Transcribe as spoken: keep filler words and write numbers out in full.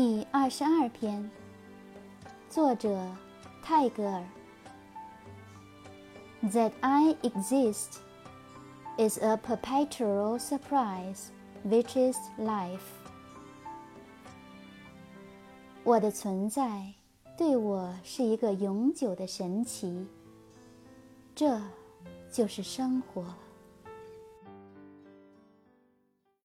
第二十二篇，作者泰戈尔。 That I exist is a perpetual surprise which is life. 我的存在对我是一个永久的神奇，这就是生活。